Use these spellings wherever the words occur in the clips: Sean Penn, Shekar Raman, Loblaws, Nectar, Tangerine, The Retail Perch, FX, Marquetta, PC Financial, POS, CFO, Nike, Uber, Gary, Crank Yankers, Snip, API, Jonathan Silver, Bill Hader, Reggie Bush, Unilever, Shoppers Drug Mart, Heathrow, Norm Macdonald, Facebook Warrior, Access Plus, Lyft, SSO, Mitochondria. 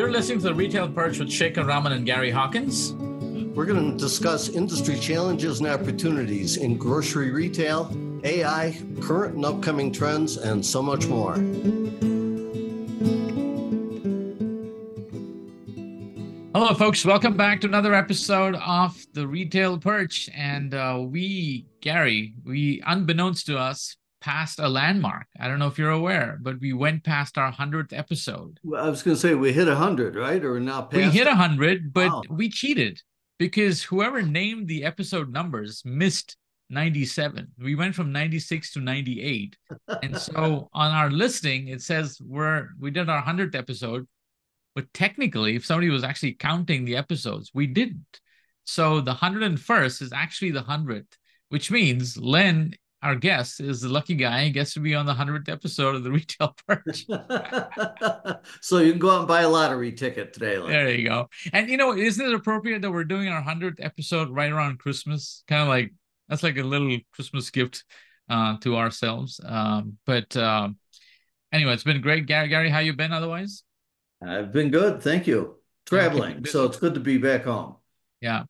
You're listening to The Retail Perch with Shekar Raman and Gary Hawkins. We're going to discuss industry challenges and opportunities in grocery retail, AI, current and upcoming trends, and so much more. Hello, folks. Welcome back to another episode of The Retail Perch. And Gary, unbeknownst to us, passed a landmark. I don't know if you're aware, but we went past our 100th episode. Well, I was going to say we hit 100, right? Or not past? We hit 100, but we cheated because whoever named the episode numbers missed 97. We went from 96 to 98. And so on our listing, it says we did our 100th episode, but technically, if somebody was actually counting the episodes, we didn't. So the 101st is actually the 100th, which means Len, our guest, is the lucky guy. He gets to be on the 100th episode of The Retail Perch. So you can go out and buy a lottery ticket today, Len. There you go. And, you know, isn't it appropriate that we're doing our 100th episode right around Christmas? Kind of like, that's like a little Christmas gift to ourselves. Anyway, it's been great. Gary, how you been otherwise? I've been good. Thank you. Traveling. So it's good to be back home. Yeah,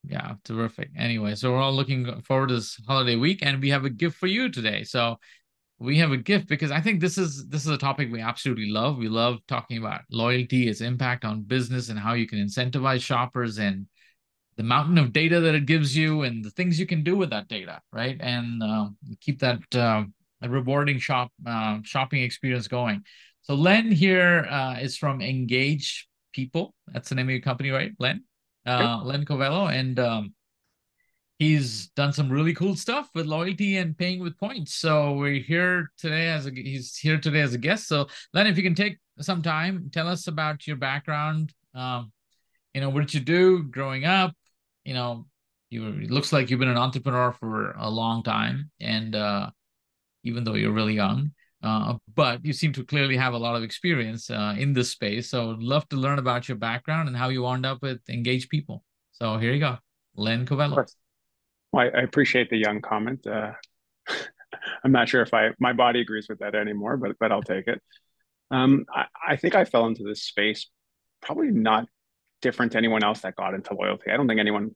terrific. Anyway, so we're all looking forward to this holiday week, and we have a gift for you today. So we have a gift because I think this is a topic we absolutely love. We love talking about loyalty, its impact on business, and how you can incentivize shoppers, and the mountain of data that it gives you, and the things you can do with that data, right? And keep that rewarding shopping experience going. So Len here is from Engage People. That's the name of your company, right, Len? Len Covello, and he's done some really cool stuff with loyalty and paying with points. So he's here today as a guest. So Len, if you can take some time, tell us about your background. What did you do growing up? It looks like you've been an entrepreneur for a long time, and even though you're really young, but you seem to clearly have a lot of experience in this space. So I'd love to learn about your background and how you wound up with Engage People. So here you go, Len Covello. Well, I appreciate the young comment. I'm not sure if my body agrees with that anymore, but I'll take it. I think I fell into this space probably not different to anyone else that got into loyalty. I don't think anyone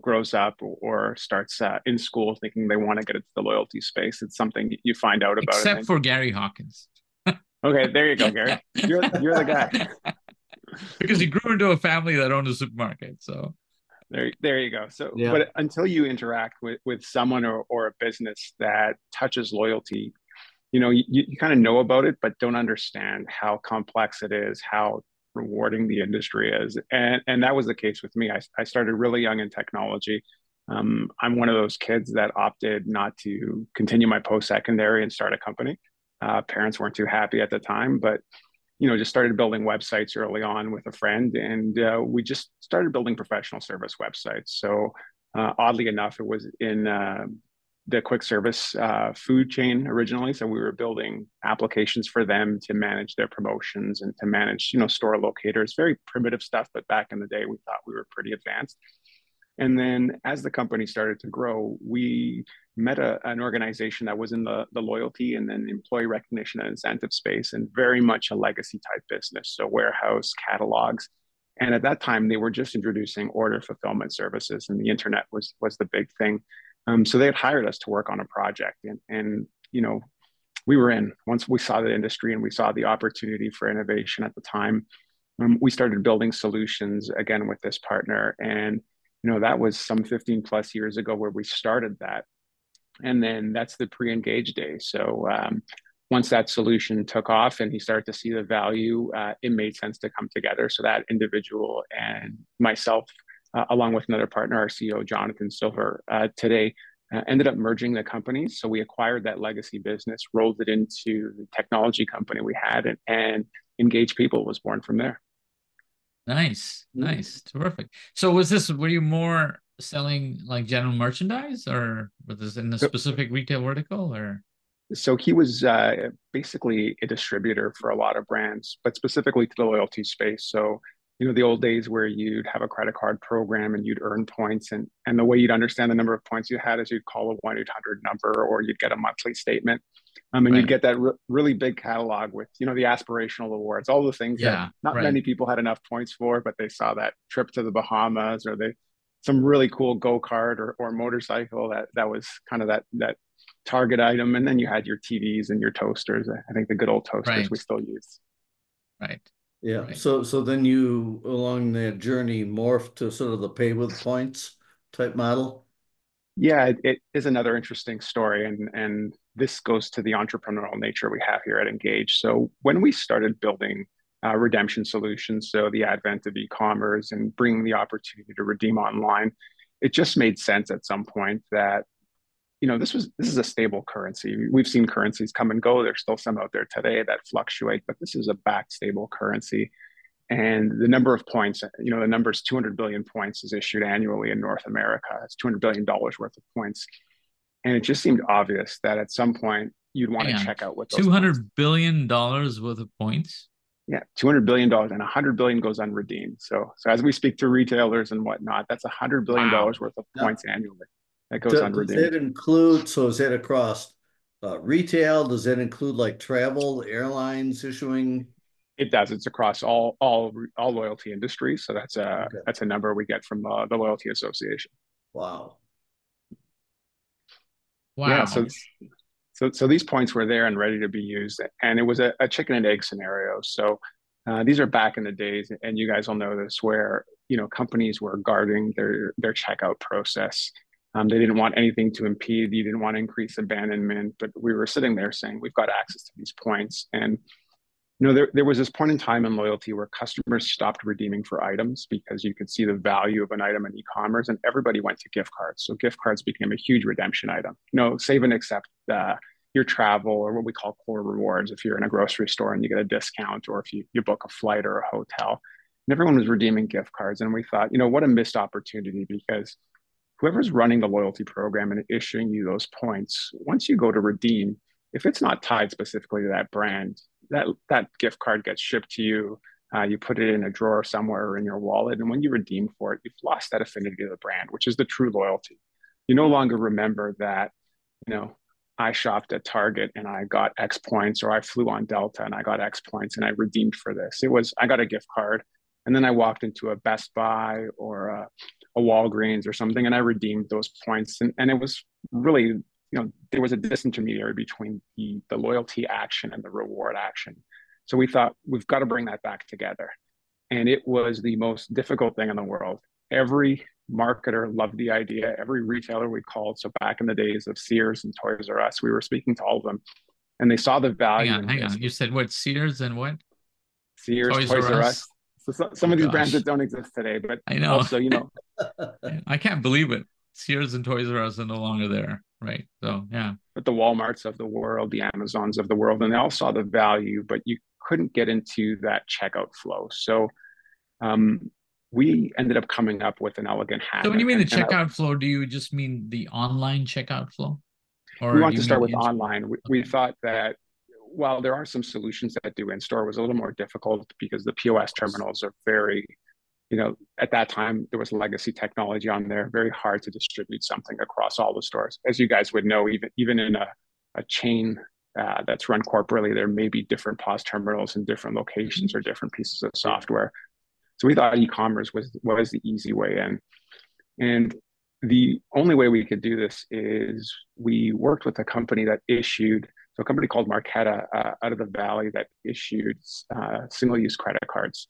grows up or starts in school thinking they want to get into the loyalty space. It's something you find out about. Except for Gary Hawkins. Okay, there you go, Gary. You're the guy. Because he grew into a family that owned a supermarket. So there you go. So, yeah. But until you interact with someone or a business that touches loyalty, you kind of know about it, but don't understand how complex it is, how rewarding the industry is. And that was the case with me. I started really young in technology. I'm one of those kids that opted not to continue my post-secondary and start a company. Parents weren't too happy at the time, but just started building websites early on with a friend, and we just started building professional service websites. So oddly enough, it was in the quick service food chain originally. So we were building applications for them to manage their promotions and to manage, store locators, very primitive stuff. But back in the day, we thought we were pretty advanced. And then as the company started to grow, we met an organization that was in the loyalty and then employee recognition and incentive space, and very much a legacy type business. So warehouse, catalogs. And at that time, they were just introducing order fulfillment services, and the internet was the big thing. So they had hired us to work on a project, and we were in. Once we saw the industry and we saw the opportunity for innovation at the time, we started building solutions again with this partner. And, that was some 15 plus years ago where we started that. And then that's the pre-engage day. So once that solution took off and he started to see the value, it made sense to come together. So that individual and myself, along with another partner, our CEO, Jonathan Silver, today ended up merging the companies. So we acquired that legacy business, rolled it into the technology company we had, and Engage People was born from there. Nice, terrific. So were you more selling like general merchandise, or was this in a specific retail vertical, or? So he was basically a distributor for a lot of brands, but specifically to the loyalty space. So the old days where you'd have a credit card program and you'd earn points. And the way you'd understand the number of points you had is you'd call a 1-800 number, or you'd get a monthly statement. And you'd get that really big catalog with, you know, the aspirational awards, all the things that not many people had enough points for, but they saw that trip to the Bahamas or some really cool go-kart or motorcycle that was kind of that target item. And then you had your TVs and your toasters. I think the good old toasters we still use. Right. Yeah. Right. So then you, along the journey, morphed to sort of the pay with points type model. Yeah, it is another interesting story. And this goes to the entrepreneurial nature we have here at Engage. So when we started building redemption solutions, so the advent of e-commerce and bringing the opportunity to redeem online, it just made sense at some point that, you know, this is a stable currency. We've seen currencies come and go. There's still some out there today that fluctuate, but this is a backed stable currency. And the number of points, you know, the number is 200 billion points is issued annually in North America. It's $200 billion worth of points. And it just seemed obvious that at some point you'd want to check out what those $200 billion worth of points? Yeah, $200 billion and $100 billion goes unredeemed. So as we speak to retailers and whatnot, that's $100 billion worth of points annually that goes unredeemed. Does that include, so is that across retail? Does that include like travel, airlines issuing? It does. It's across all loyalty industries. So that's a number we get from the Loyalty Association. Wow. Yeah. So these points were there and ready to be used, and it was a chicken and egg scenario. So these are back in the days, and you guys will know this, where you know companies were guarding their checkout process. They didn't want anything to impede. You didn't want to increase abandonment. But we were sitting there saying, we've got access to these points. And you know, there was this point in time in loyalty where customers stopped redeeming for items because you could see the value of an item in e-commerce, and everybody went to gift cards. So gift cards became a huge redemption item. You know, save and accept your travel, or what we call core rewards, if you're in a grocery store and you get a discount, or if you book a flight or a hotel. And everyone was redeeming gift cards. And we thought, you know, what a missed opportunity, because whoever's running the loyalty program and issuing you those points, once you go to redeem, if it's not tied specifically to that brand, that gift card gets shipped to you. You put it in a drawer somewhere or in your wallet. And when you redeem for it, you've lost that affinity to the brand, which is the true loyalty. You no longer remember that, you know, I shopped at Target and I got X points, or I flew on Delta and I got X points and I redeemed for this. It was, I got a gift card and then I walked into a Best Buy or a Walgreens or something and I redeemed those points. And it was really, you know, there was a disintermediary between the loyalty action and the reward action. So we thought, we've got to bring that back together. And it was the most difficult thing in the world. Every marketer loved the idea. Every retailer we called. So back in the days of Sears and Toys R Us, we were speaking to all of them. And they saw the value. Hang on. You said what? Sears and what? Sears, Toys R Us. So some of these brands that don't exist today. But I know. Also, you know. I can't believe it. Sears and Toys R Us are no longer there. Right. So, yeah. But the Walmarts of the world, the Amazons of the world, and they all saw the value, but you couldn't get into that checkout flow. So we ended up coming up with an elegant hack. So when you mean the checkout flow, do you just mean the online checkout flow? Or we want to start with online. We thought that while there are some solutions that do in-store, it was a little more difficult because the POS terminals are very, you know, at that time, there was legacy technology on there, very hard to distribute something across all the stores. As you guys would know, even in a chain that's run corporately, there may be different POS terminals in different locations or different pieces of software. So we thought e-commerce was the easy way in. And the only way we could do this is we worked with a company that issued, so a company called Marquetta out of the Valley that issued single-use credit cards.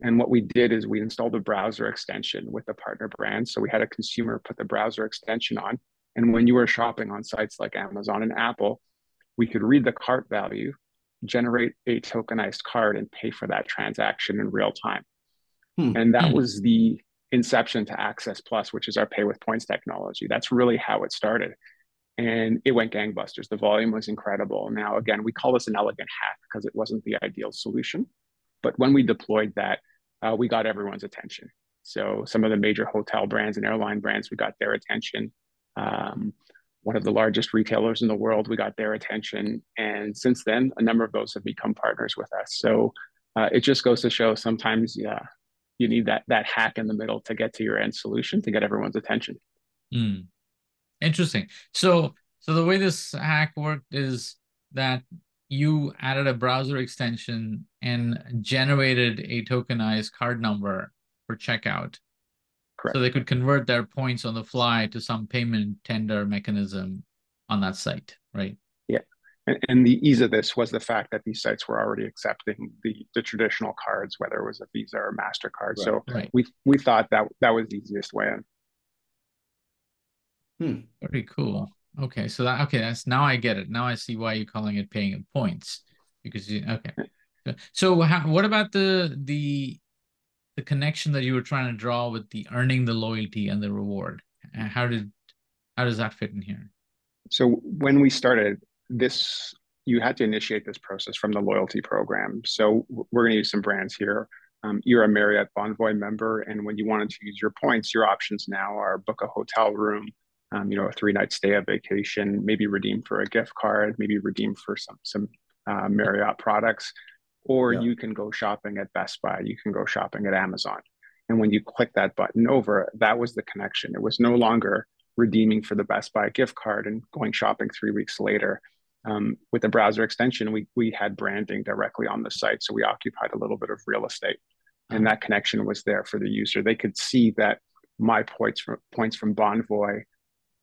And what we did is we installed a browser extension with the partner brand. So we had a consumer put the browser extension on. And when you were shopping on sites like Amazon and Apple, we could read the cart value, generate a tokenized card, and pay for that transaction in real time. And that was the inception to Access Plus, which is our pay with points technology. That's really how it started. And it went gangbusters. The volume was incredible. Now, again, we call this an elegant hack because it wasn't the ideal solution. But when we deployed that, we got everyone's attention. So some of the major hotel brands and airline brands, we got their attention. One of the largest retailers in the world, we got their attention. And since then, a number of those have become partners with us. So it just goes to show sometimes you need that hack in the middle to get to your end solution to get everyone's attention. Interesting. So the way this hack worked is that you added a browser extension and generated a tokenized card number for checkout. Correct. So they could convert their points on the fly to some payment tender mechanism on that site, right? Yeah. And the ease of this was the fact that these sites were already accepting the traditional cards, whether it was a Visa or MasterCard. Right. So we thought that was the easiest way in. Very cool. Okay, so that's, now I get it. Now I see why you're calling it paying points, because So what about the connection that you were trying to draw with the earning the loyalty and the reward? How does that fit in here? So when we started this, you had to initiate this process from the loyalty program. So we're going to use some brands here. You're a Marriott Bonvoy member, and when you wanted to use your points, your options now are book a hotel room, a 3-night stay, a vacation, maybe redeem for a gift card, maybe redeem for some Marriott products, or you can go shopping at Best Buy, you can go shopping at Amazon. And when you click that button over, that was the connection. It was no longer redeeming for the Best Buy gift card and going shopping 3 weeks later. With the browser extension, we had branding directly on the site. So we occupied a little bit of real estate. And that connection was there for the user. They could see that my points from Bonvoy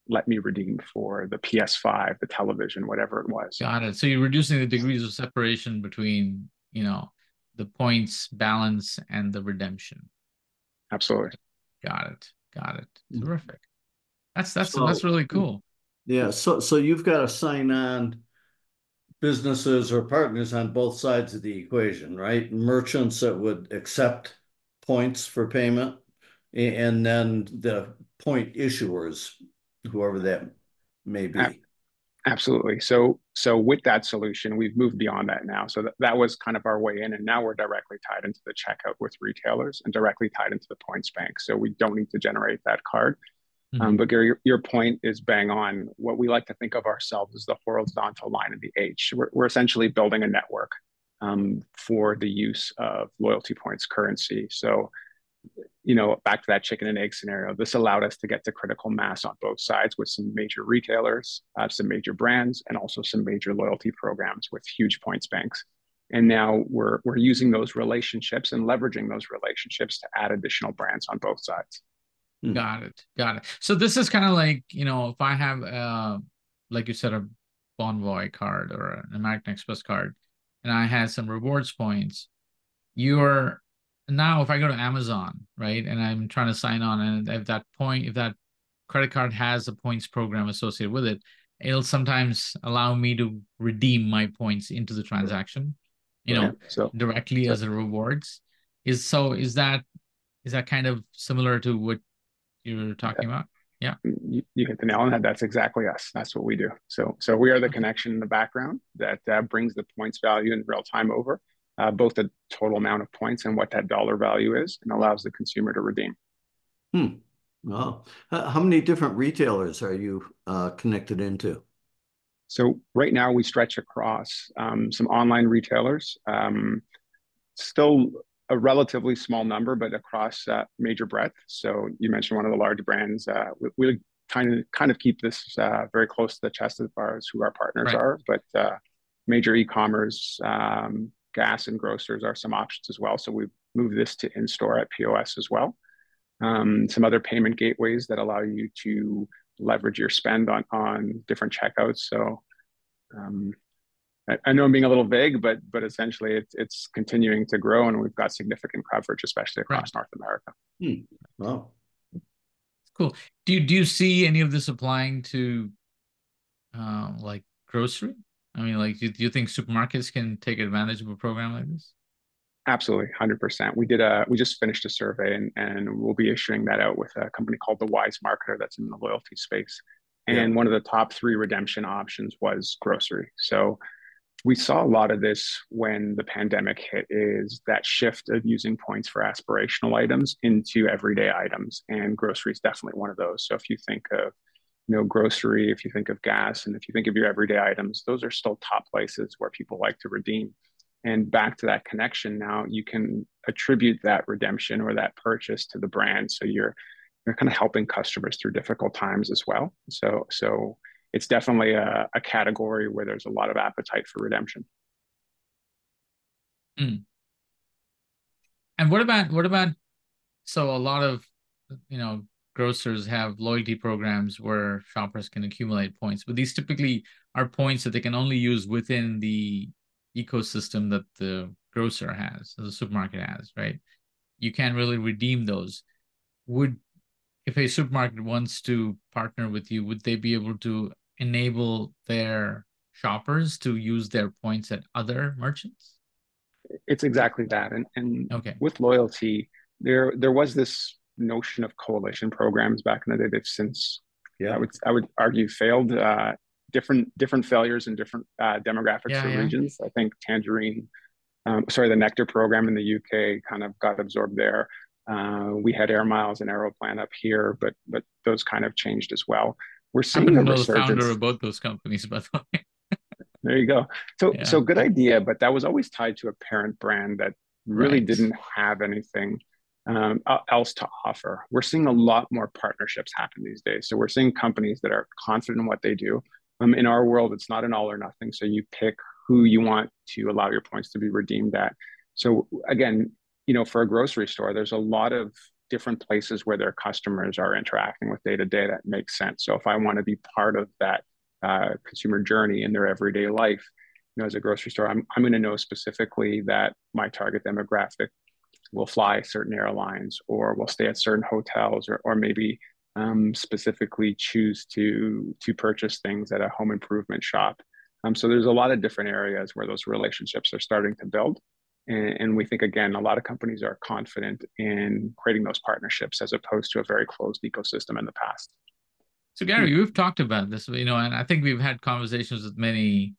let me redeem for the PS5, the television, whatever it was. Got it. So you're reducing the degrees of separation between, the points balance and the redemption. Absolutely. Got it. Mm-hmm. Terrific. That's really cool. Yeah. So you've got to sign on businesses or partners on both sides of the equation, right? Merchants that would accept points for payment, and then the point issuers, whoever that may be. Absolutely. So with that solution, we've moved beyond that now. So that was kind of our way in, and now we're directly tied into the checkout with retailers and directly tied into the points bank. So we don't need to generate that card. Mm-hmm. But Gary, your point is bang on. What we like to think of ourselves as the horizontal line of the H. We're essentially building a network for the use of loyalty points currency. So, back to that chicken and egg scenario, this allowed us to get to critical mass on both sides with some major retailers, some major brands, and also some major loyalty programs with huge points banks. And now we're using those relationships and leveraging those relationships to add additional brands on both sides. Got it. So this is kind of like, if I have, like you said, a Bonvoy card or an American Express card, and I had some rewards points, now if I go to Amazon, right, and I'm trying to sign on, and if that credit card has a points program associated with it, it'll sometimes allow me to redeem my points into the transaction, directly as a rewards. Is that kind of similar to what you were talking about? Yeah. You hit the nail on the head. That's exactly us. That's what we do. So we are the connection in the background that brings the points value in real time over, both the total amount of points and what that dollar value is, and allows the consumer to redeem. Wow. How many different retailers are you connected into? So right now we stretch across some online retailers, still a relatively small number, but across major breadth. So you mentioned one of the large brands. We kind of keep this very close to the chest as far as who our partners are, but major e-commerce, gas and grocers are some options as well. So we've moved this to in-store at POS as well. Some other payment gateways that allow you to leverage your spend on different checkouts. So I know I'm being a little vague, but essentially it's continuing to grow, and we've got significant coverage, especially across North America. Wow. Cool. Do you see any of this applying to like grocery? I mean, do you think supermarkets can take advantage of a program like this? Absolutely, 100%. We just finished a survey, and we'll be issuing that out with a company called The Wise Marketer that's in the loyalty space. And one of the top 3 redemption options was grocery. So we saw a lot of this when the pandemic hit, is that shift of using points for aspirational items into everyday items. And grocery is definitely one of those. So if you think of grocery, if you think of gas, and if you think of your everyday items, those are still top places where people like to redeem. And back to that connection, now you can attribute that redemption or that purchase to the brand. So you're kind of helping customers through difficult times as well. So it's definitely a category where there's a lot of appetite for redemption. Mm. And what about, so a lot of, grocers have loyalty programs where shoppers can accumulate points, but these typically are points that they can only use within the ecosystem that the grocer has, or the supermarket has, right? You can't really redeem those. If a supermarket wants to partner with you, would they be able to enable their shoppers to use their points at other merchants? It's exactly that. And okay. With loyalty, there was this notion of coalition programs back in the day. They've since, I would argue, failed. Different failures in different demographics regions. I think Tangerine, the Nectar program in the UK kind of got absorbed there. We had Air Miles and Aeroplan up here, but those kind of changed as well. We're seeing a resurgence. I'm the founder of both those companies, by the way. There you go. So good idea, but that was always tied to a parent brand that really didn't have anything else to offer. We're seeing a lot more partnerships happen these days. So we're seeing companies that are confident in what they do. In our world, it's not an all or nothing. So you pick who you want to allow your points to be redeemed at. So again, for a grocery store, there's a lot of different places where their customers are interacting with day to day that makes sense. So if I want to be part of that consumer journey in their everyday life, as a grocery store, I'm going to know specifically that my target demographic will fly certain airlines or will stay at certain hotels or maybe specifically choose to purchase things at a home improvement shop. So there's a lot of different areas where those relationships are starting to build. And we think, again, a lot of companies are confident in creating those partnerships as opposed to a very closed ecosystem in the past. So Gary, we've talked about this, and I think we've had conversations with many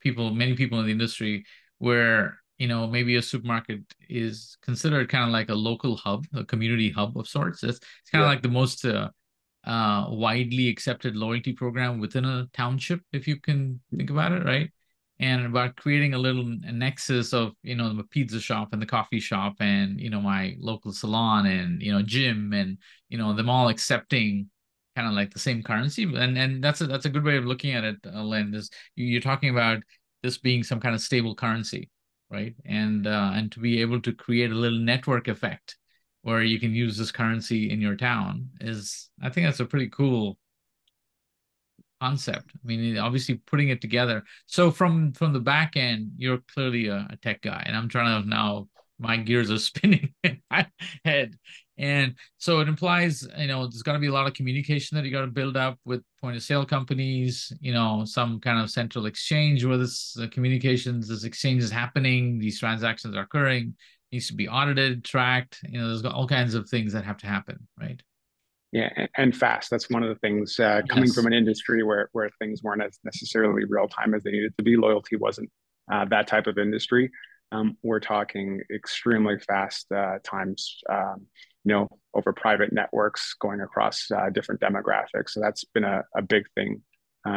people in the industry where, maybe a supermarket is considered kind of like a local hub, a community hub of sorts. It's kind of like the most widely accepted loyalty program within a township, if you can think about it, right? And about creating a little nexus of, the pizza shop and the coffee shop and, my local salon and, gym and, them all accepting kind of like the same currency. And that's a good way of looking at it, Len, is you're talking about this being some kind of stable currency, right? And to be able to create a little network effect where you can use this currency in your town I think that's a pretty cool concept. I mean, obviously putting it together. So from the back end, you're clearly a tech guy, and I'm trying to now, my gears are spinning in my head. And so it implies, there's got to be a lot of communication that you got to build up with point of sale companies, some kind of central exchange where this exchange is happening, these transactions are occurring, needs to be audited, tracked, there's got all kinds of things that have to happen, right? Yeah, and fast. That's one of the things coming from an industry where things weren't as necessarily real time as they needed to be. Loyalty wasn't that type of industry. We're talking extremely fast times, over private networks going across different demographics. So that's been a big thing.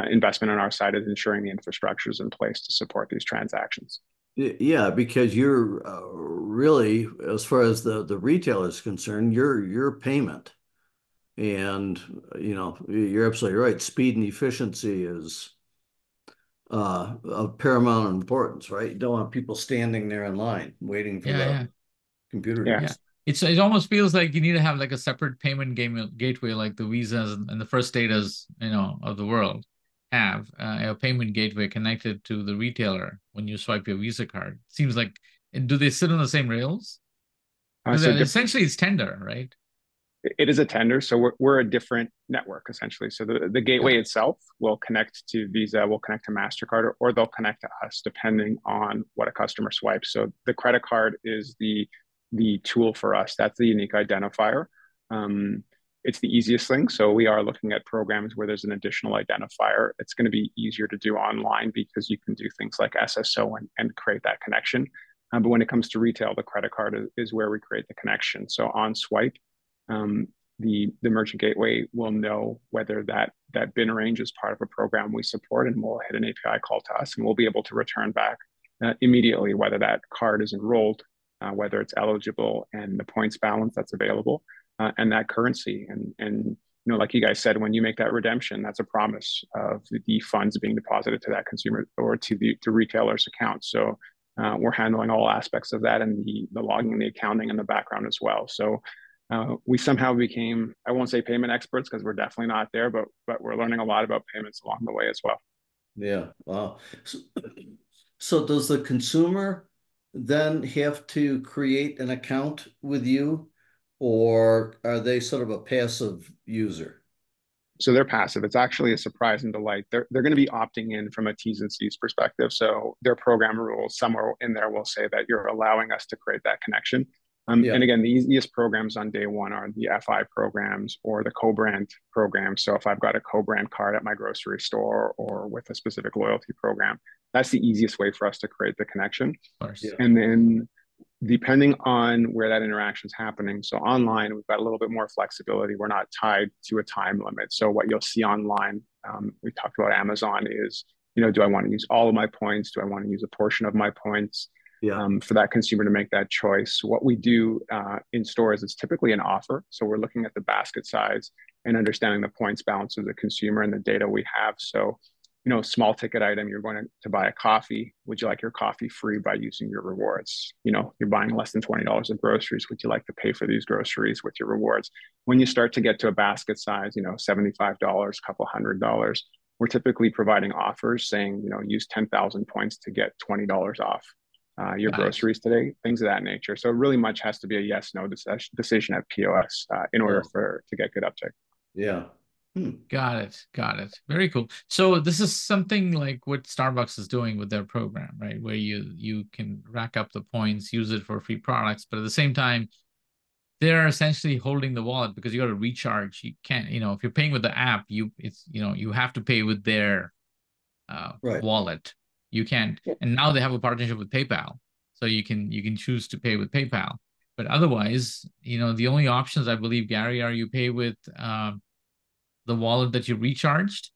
Investment on our side is ensuring the infrastructure is in place to support these transactions. Yeah, because you're really, as far as the retail is concerned, your payment. And, you're absolutely right. Speed and efficiency is of paramount importance, right? You don't want people standing there in line waiting for the computer. Yeah. It almost feels like you need to have like a separate payment gateway, like the Visas and the First Datas, of the world have a payment gateway connected to the retailer when you swipe your Visa card. Seems like, do they sit on the same rails? Essentially, it's tender, right? It is a tender, so we're a different network, essentially. So the gateway itself will connect to Visa, will connect to MasterCard, or they'll connect to us, depending on what a customer swipes. So the credit card is the tool for us. That's the unique identifier. It's the easiest thing. So we are looking at programs where there's an additional identifier. It's going to be easier to do online because you can do things like SSO and create that connection. But when it comes to retail, the credit card is where we create the connection. So on swipe, the merchant gateway will know whether that bin range is part of a program we support, and we'll hit an API call to us, and we'll be able to return back immediately whether that card is enrolled, whether it's eligible, and the points balance that's available, and that currency. And you know, like you guys said, when you make that redemption, that's a promise of the funds being deposited to that consumer or to retailer's account. So we're handling all aspects of that, and the logging, the accounting, and the background as well. So we somehow became, I won't say payment experts because we're definitely not there, but we're learning a lot about payments along the way as well. Yeah. Wow. So does the consumer then have to create an account with you, or are they sort of a passive user? So they're passive. It's actually a surprise and delight. They're going to be opting in from a T's and C's perspective. So their program rules somewhere in there will say that you're allowing us to create that connection. Yeah. And again, the easiest programs on day one are the FI programs or the co-brand programs. So if I've got a co-brand card at my grocery store or with a specific loyalty program, that's the easiest way for us to create the connection. Yeah. And then depending on where that interaction is happening, so online, we've got a little bit more flexibility. We're not tied to a time limit. So what you'll see online, we talked about Amazon, is, you know, do I want to use all of my points? Do I want to use a portion of my points? Yeah. For that consumer to make that choice. What we do in stores is typically an offer. So we're looking at the basket size and understanding the points balance of the consumer and the data we have. So, you know, small ticket item, you're going to buy a coffee. Would you like your coffee free by using your rewards? You know, you're buying less than $20 of groceries. Would you like to pay for these groceries with your rewards? When you start to get to a basket size, you know, $75, a couple $100, we're typically providing offers saying, you know, use 10,000 points to get $20 off your groceries today, things of that nature. So it really much has to be a yes/no decision at POS in order to get good uptake. Yeah. Got it. Got it. Very cool. So this is something like what Starbucks is doing with their program, right? Where you can rack up the points, use it for free products, but at the same time, they're essentially holding the wallet because you got to recharge. You can't, you know, if you're paying with the app, you have to pay with their wallet. You can't, and now they have a partnership with PayPal, so you can choose to pay with PayPal. But otherwise, you know, the only options I believe, Gary, are you pay with the wallet that you recharged,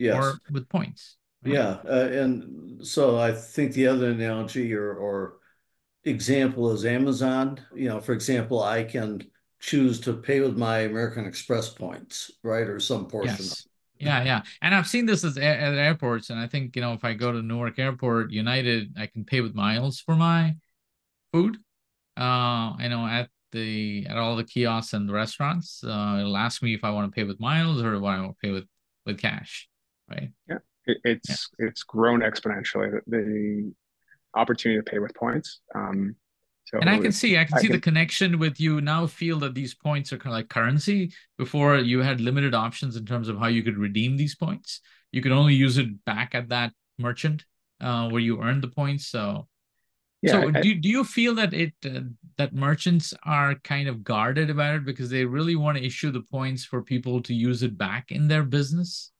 or with points. Right? Yeah, and so I think the other analogy or example is Amazon. You know, for example, I can choose to pay with my American Express points, right, or some portion of it. Yeah, yeah. And I've seen this at airports. And I think, you know, if I go to Newark Airport, United, I can pay with miles for my food, you know, at all the kiosks and the restaurants. It'll ask me if I want to pay with miles or if I want to pay with cash, right? Yeah, it's grown exponentially, the opportunity to pay with points. So and I can see the connection with you now. Feel that these points are kind of like currency. Before, you had limited options in terms of how you could redeem these points. You could only use it back at that merchant where you earned the points. So, do you feel that that merchants are kind of guarded about it because they really want to issue the points for people to use it back in their business?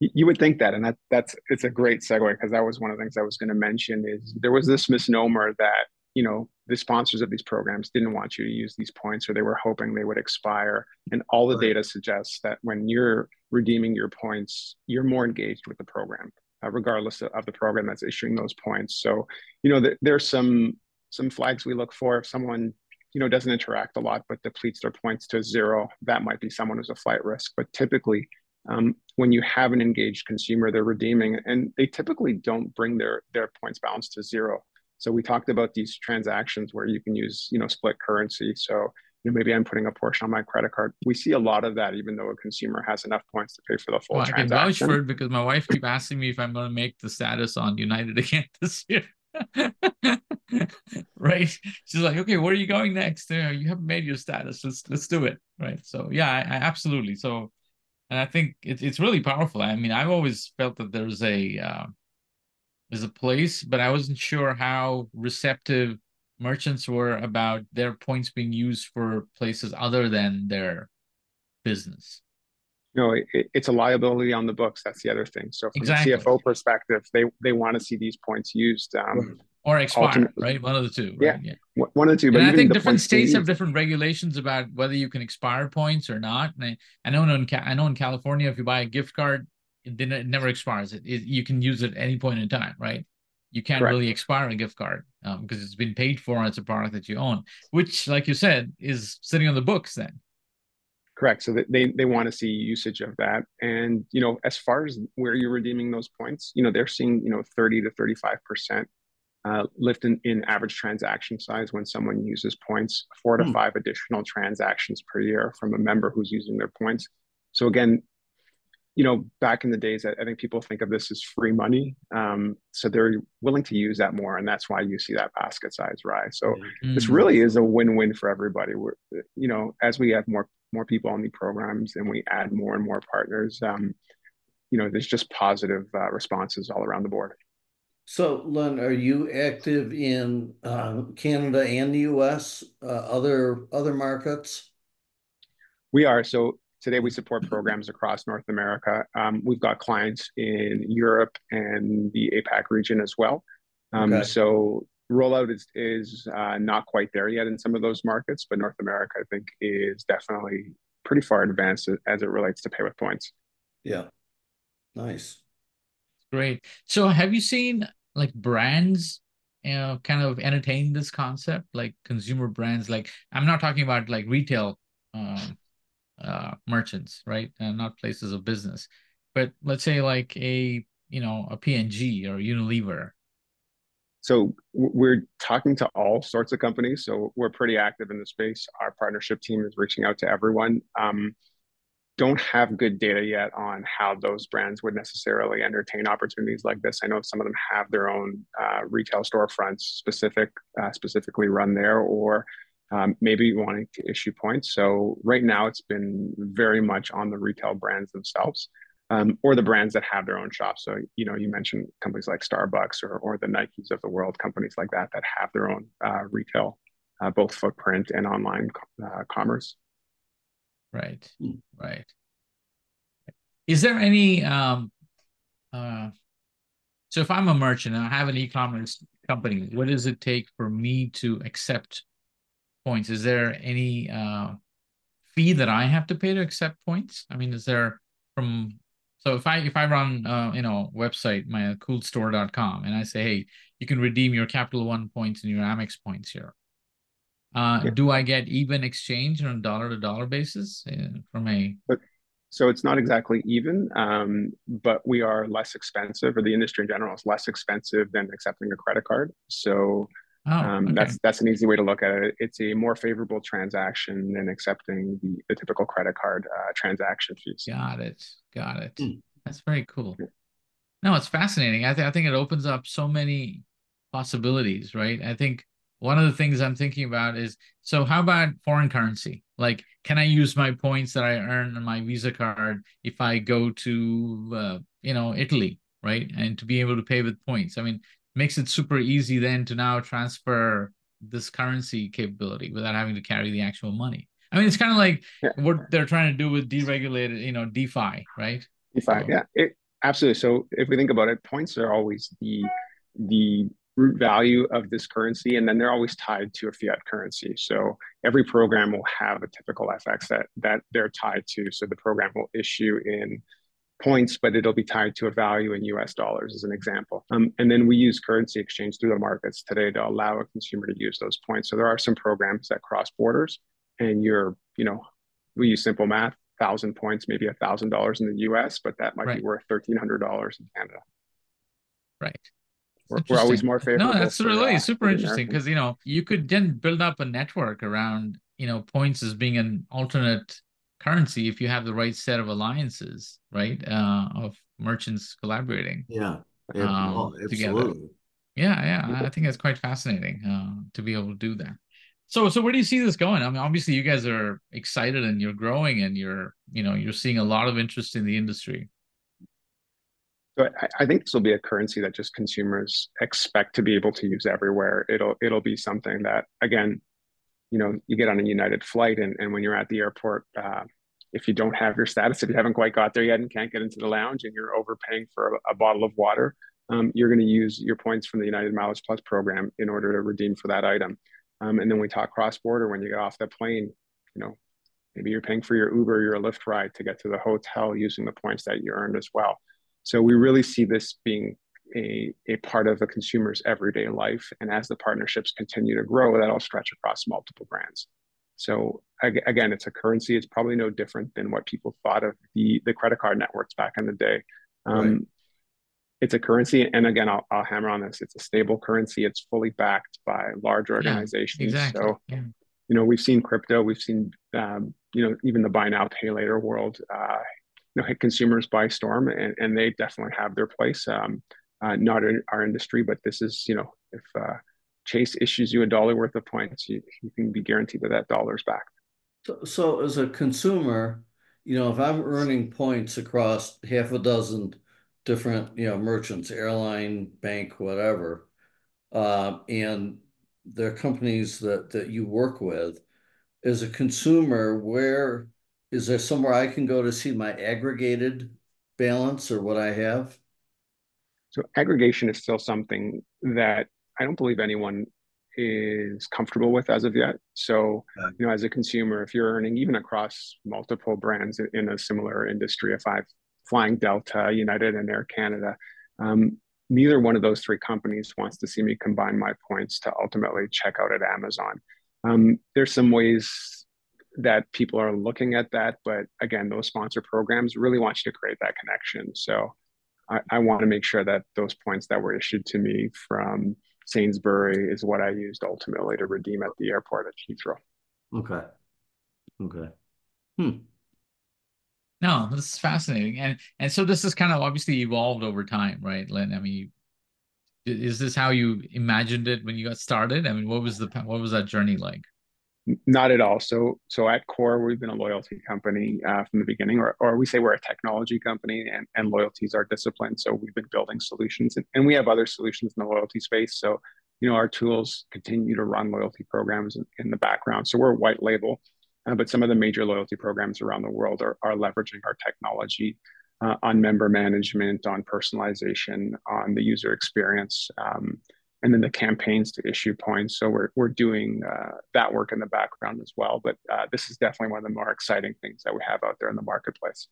You would think that, and it's a great segue, because that was one of the things I was going to mention. Is there was this misnomer that, you know, the sponsors of these programs didn't want you to use these points, or they were hoping they would expire. And all the data suggests that when you're redeeming your points, you're more engaged with the program, regardless of the program that's issuing those points. So, you know, there's some flags we look for. If someone, you know, doesn't interact a lot, but depletes their points to zero, that might be someone who's a flight risk. But typically, when you have an engaged consumer, they're redeeming, and they typically don't bring their points balance to zero. So we talked about these transactions where you can use, you know, split currency. So, you know, maybe I'm putting a portion on my credit card. We see a lot of that, even though a consumer has enough points to pay for the full transaction. I can vouch for it because my wife keeps asking me if I'm going to make the status on United again this year. Right? She's like, okay, where are you going next? You haven't made your status. Let's do it. Right? So yeah, I absolutely. So, and I think it's really powerful. I mean, I've always felt that there's a place, but I wasn't sure how receptive merchants were about their points being used for places other than their business. No, it's a liability on the books. That's the other thing. So from the CFO perspective, they want to see these points used. Or expire, right? One of the two. Right? Yeah, one of the two. But I think different states have different regulations about whether you can expire points or not. And I know in California, if you buy a gift card, then it never expires. You can use it at any point in time, right? You can't really expire a gift card because it's been paid for and it's a product that you own, which, like you said, is sitting on the books then. Correct. So they want to see usage of that. And, you know, as far as where you're redeeming those points, you know, they're seeing, you know, 30 to 35% lift in average transaction size when someone uses points, 4 to 5 additional transactions per year from a member who's using their points. So again, you know, back in the days, I think people think of this as free money. So they're willing to use that more. And that's why you see that basket size rise. So this really is a win-win for everybody. We're, you know, as we have more people on the programs and we add more and more partners, you know, there's just positive responses all around the board. So, Len, are you active in Canada and the U.S., other markets? We are. So today we support programs across North America. We've got clients in Europe and the APAC region as well. Okay. So rollout is not quite there yet in some of those markets, but North America, I think, is definitely pretty far advanced as it relates to pay with points. Yeah. Nice. Great. So have you seen like brands kind of entertain this concept, like consumer brands? Like, I'm not talking about like retail merchants, right? Not places of business, but let's say like a P&G or Unilever. So we're talking to all sorts of companies. So we're pretty active in the space. Our partnership team is reaching out to everyone. Don't have good data yet on how those brands would necessarily entertain opportunities like this. I know some of them have their own retail storefronts specifically run there, or maybe wanting to issue points. So right now it's been very much on the retail brands themselves, or the brands that have their own shops. So, you know, you mentioned companies like Starbucks or the Nikes of the world, companies like that that have their own retail, both footprint and online commerce. Right. Right. Is there any, so if I'm a merchant and I have an e-commerce company, what does it take for me to accept points? Is there any fee that I have to pay to accept points? I mean, is there so if I run, website, my coolstore.com, and I say, hey, you can redeem your Capital One points and your Amex points here. Do I get even exchange on a dollar-to-dollar basis from a... So it's not exactly even, but we are less expensive, or the industry in general is less expensive than accepting a credit card. So okay. That's an easy way to look at it. It's a more favorable transaction than accepting the typical credit card transaction fees. Got it. That's very cool. Yeah. No, it's fascinating. I think it opens up so many possibilities, right? I think one of the things I'm thinking about is, so how about foreign currency? Like, can I use my points that I earn on my Visa card if I go to, Italy, right? And to be able to pay with points. I mean, makes it super easy then to now transfer this currency capability without having to carry the actual money. I mean, it's kind of like what they're trying to do with deregulated, DeFi, right? DeFi, so, yeah, absolutely. So if we think about it, points are always the root value of this currency, and then they're always tied to a fiat currency. So every program will have a typical FX that they're tied to. So the program will issue in points, but it'll be tied to a value in US dollars as an example. And then we use currency exchange through the markets today to allow a consumer to use those points. So there are some programs that cross borders, and we use simple math, 1,000 points, maybe $1,000 in the US, but that might be worth $1,300 in Canada. Right. We're always more favorable. No, that's really super interesting, because you could then build up a network around points as being an alternate currency if you have the right set of alliances, right? Of merchants collaborating. Yeah, absolutely. Together. Yeah. I think that's quite fascinating to be able to do that. So where do you see this going? I mean, obviously you guys are excited and you're growing and you're seeing a lot of interest in the industry. So I think this will be a currency that just consumers expect to be able to use everywhere. It'll be something that, again, you get on a United flight and when you're at the airport, if you don't have your status, if you haven't quite got there yet and can't get into the lounge and you're overpaying for a bottle of water, you're going to use your points from the United Mileage Plus program in order to redeem for that item. And then we talk cross-border, when you get off the plane, maybe you're paying for your Uber, your Lyft ride to get to the hotel using the points that you earned as well. So we really see this being a part of a consumer's everyday life. And as the partnerships continue to grow, that'll stretch across multiple brands. So again, it's a currency. It's probably no different than what people thought of the credit card networks back in the day. Right. It's a currency. And again, I'll hammer on this. It's a stable currency. It's fully backed by large organizations. Yeah, exactly. So, you know, we've seen crypto, we've seen, you know, even the buy now, pay later world, you know, hit consumers by storm, and they definitely have their place. Not in our industry, but this is, you know, if Chase issues you $1 worth of points, you can be guaranteed that that dollar's back. So as a consumer, you know, if I'm earning points across half a dozen different, you know, merchants, airline, bank, whatever, and their companies that you work with, as a consumer, where is there somewhere I can go to see my aggregated balance or what I have? So aggregation is still something that I don't believe anyone is comfortable with as of yet. So, you know, as a consumer, if you're earning even across multiple brands in a similar industry, if I'm flying Delta, United, and Air Canada, neither one of those three companies wants to see me combine my points to ultimately check out at Amazon. There's some ways that people are looking at that, but again, those sponsor programs really want you to create that connection. So I want to make sure that those points that were issued to me from Sainsbury is what I used ultimately to redeem at the airport at Heathrow. Okay. Okay. No, this is fascinating. And so this has kind of obviously evolved over time, right, Len? I mean, is this how you imagined it when you got started? I mean, what was that journey like? Not at all. So at core, we've been a loyalty company from the beginning, or we say we're a technology company, and loyalty is our discipline. So we've been building solutions, and we have other solutions in the loyalty space. So, you know, our tools continue to run loyalty programs in the background. So we're a white label, but some of the major loyalty programs around the world are leveraging our technology on member management, on personalization, on the user experience, and then the campaigns to issue points. So we're doing that work in the background as well. But this is definitely one of the more exciting things that we have out there in the marketplace.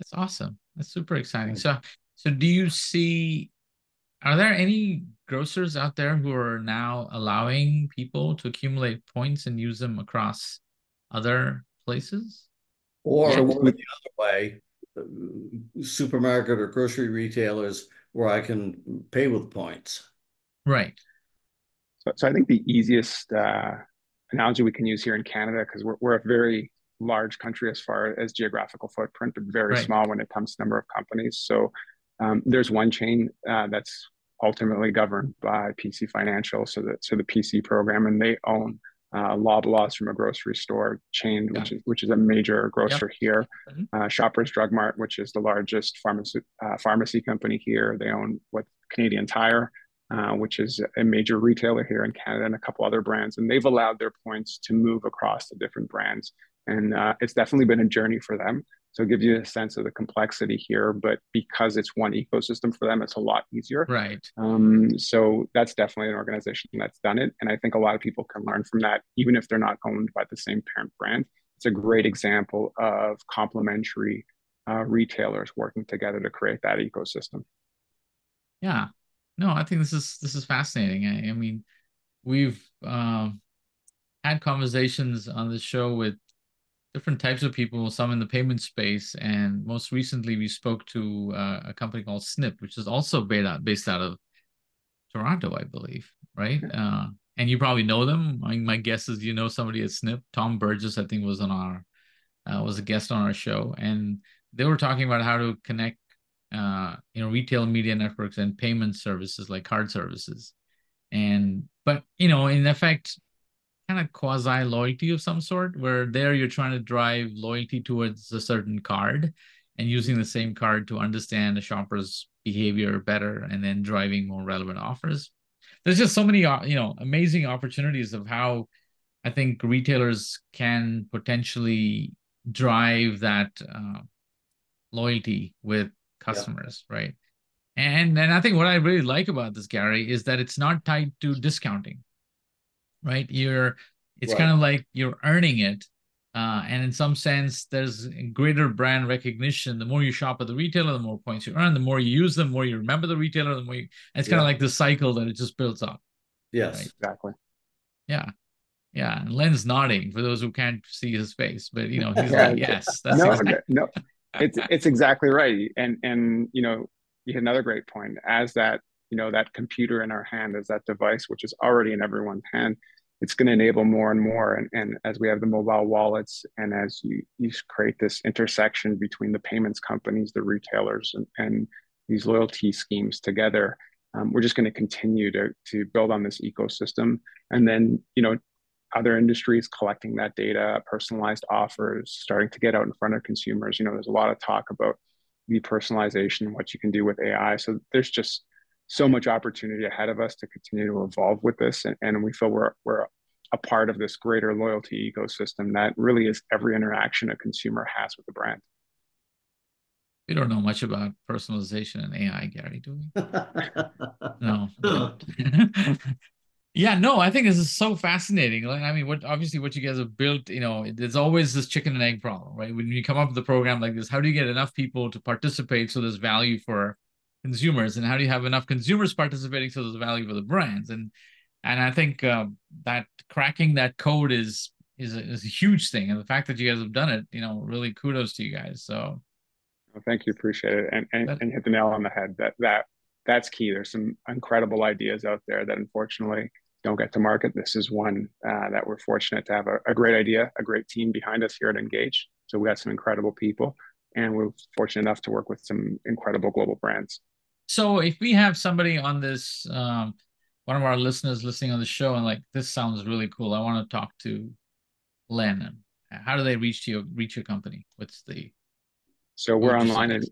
That's awesome. That's super exciting. So do you see, are there any grocers out there who are now allowing people to accumulate points and use them across other places? Or the other way, supermarket or grocery retailers, where I can pay with points. Right. So I think the easiest analogy we can use here in Canada, because we're a very large country as far as geographical footprint, but very small when it comes to number of companies. So there's one chain that's ultimately governed by PC Financial, so the PC program, and they own Loblaws from a grocery store chain, which is a major grocer here. Shoppers Drug Mart, which is the largest pharmacy company here. They own Canadian Tire, which is a major retailer here in Canada, and a couple other brands. And they've allowed their points to move across the different brands. And it's definitely been a journey for them. So it gives you a sense of the complexity here. But because it's one ecosystem for them, it's a lot easier. Right. So that's definitely an organization that's done it. And I think a lot of people can learn from that, even if they're not owned by the same parent brand. It's a great example of complementary retailers working together to create that ecosystem. Yeah. No, I think this is fascinating. I mean, we've had conversations on the show with different types of people, some in the payment space. And most recently, we spoke to a company called Snip, which is also based out of Toronto, I believe, right? And you probably know them. I mean, my guess is you know somebody at Snip. Tom Burgess, I think, was a guest on our show. And they were talking about how to connect retail media networks and payment services like card services. But, you know, in effect, kind of quasi loyalty of some sort, where there you're trying to drive loyalty towards a certain card and using the same card to understand a shopper's behavior better and then driving more relevant offers. There's just so many, you know, amazing opportunities of how I think retailers can potentially drive that loyalty with customers, right? And I think what I really like about this, Gary, is that it's not tied to discounting. Right, kind of like you're earning it, and in some sense, there's greater brand recognition. The more you shop at the retailer, the more points you earn. The more you use them, the more you remember the retailer. The more it's kind of like the cycle that it just builds up. Yes, right? Exactly. Yeah, Yeah, and Len's nodding for those who can't see his face, but you know, he's like, yes, that's no, it's exactly right. And you know, you hit another great point. As that, you know, that computer in our hand, as that device, which is already in everyone's hand, it's going to enable more and more. And as we have the mobile wallets, and as you create this intersection between the payments companies, the retailers, and these loyalty schemes together, we're just going to continue to build on this ecosystem. And then, you know, other industries collecting that data, personalized offers, starting to get out in front of consumers. You know, there's a lot of talk about the personalization, what you can do with AI. So there's just so much opportunity ahead of us to continue to evolve with this. And we feel we're a part of this greater loyalty ecosystem that really is every interaction a consumer has with the brand. We don't know much about personalization and AI, Gary, do we? No. Yeah, no, I think this is so fascinating. Like, I mean, obviously what you guys have built, you know, there's always this chicken and egg problem, right? When you come up with a program like this, how do you get enough people to participate so there's value for consumers, and how do you have enough consumers participating so there's value for the brands? And I think that cracking that code is a huge thing, and the fact that you guys have done it, you know, really kudos to you guys. So. Well, thank you. Appreciate it. And hit the nail on the head. That's key. There's some incredible ideas out there that unfortunately don't get to market. This is one that we're fortunate to have a great idea, a great team behind us here at Engage. So we got some incredible people, and we're fortunate enough to work with some incredible global brands. So if we have somebody on this, one of our listeners listening on the show, and like, this sounds really cool, I want to talk to Len. How do they reach your company? What's the... So we're online at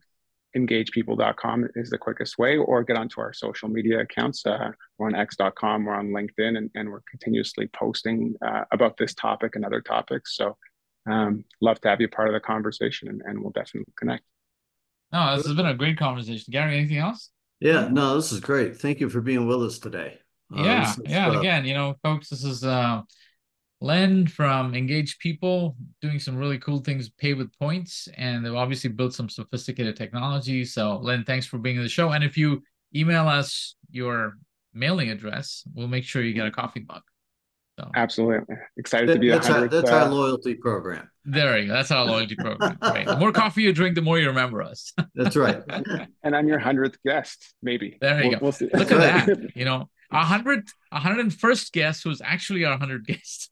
engagepeople.com is the quickest way, or get onto our social media accounts. We're on x.com, we're on LinkedIn, and we're continuously posting about this topic and other topics. So love to have you part of the conversation, and we'll definitely connect. No, this has been a great conversation. Gary, anything else? Yeah, no, this is great. Thank you for being with us today. Again, you know, folks, this is... Len from Engage People, doing some really cool things, pay with points, and they've obviously built some sophisticated technology. So Len, thanks for being on the show. And if you email us your mailing address, we'll make sure you get a coffee mug. So. Absolutely. Excited to be a part of that. That's our loyalty program. There you go. That's our loyalty program. Right. The more coffee you drink, the more you remember us. That's right. And I'm your 100th guest, maybe. There you go. We'll see. Look at that, you know. 101st guest was actually our 100th guest.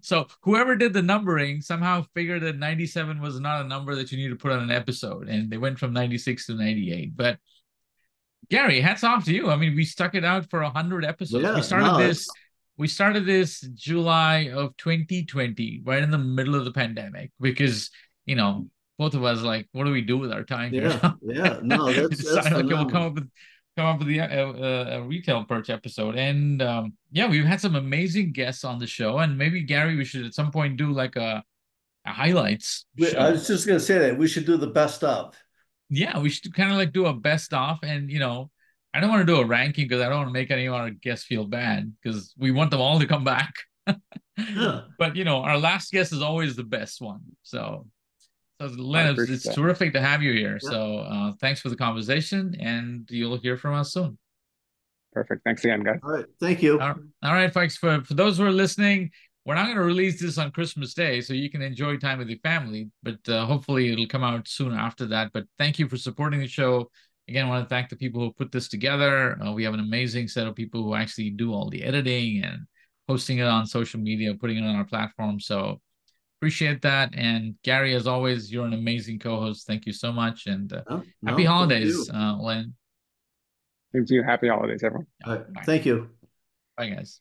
So whoever did the numbering somehow figured that 97 was not a number that you need to put on an episode, and they went from 96 to 98. But Gary, hats off to you. I mean, we stuck it out for 100 episodes. Yeah, we started this July of 2020, right in the middle of the pandemic, because, you know, both of us like, what do we do with our time? We'll come up with a Retail Perch episode. And yeah, we've had some amazing guests on the show. And maybe, Gary, we should at some point do like a highlights show. I was just going to say that we should do the best of. Yeah, we should kind of like do a best of. And, you know, I don't want to do a ranking because I don't want to make any of our guests feel bad, because we want them all to come back. Yeah. But, you know, our last guest is always the best one. So Len, it's terrific to have you here. Yeah. So thanks for the conversation, and you'll hear from us soon. Perfect. Thanks again, guys. All right. Thank you. All right, folks. For those who are listening, we're not going to release this on Christmas Day, so you can enjoy time with your family, but hopefully it'll come out soon after that. But thank you for supporting the show. Again, I want to thank the people who put this together. We have an amazing set of people who actually do all the editing and posting it on social media, putting it on our platform. So appreciate that. And Gary, as always, you're an amazing co-host. Thank you so much. And happy holidays, Len. Thank you. Happy holidays, everyone. Right. Thank you. Bye, guys.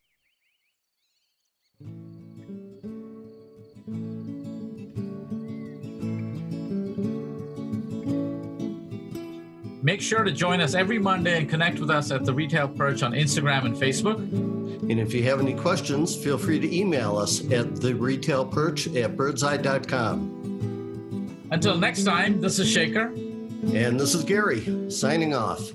Make sure to join us every Monday and connect with us at The Retail Perch on Instagram and Facebook. And if you have any questions, feel free to email us at theretailperch@birdseye.com. Until next time, this is Shekar. And this is Gary, signing off.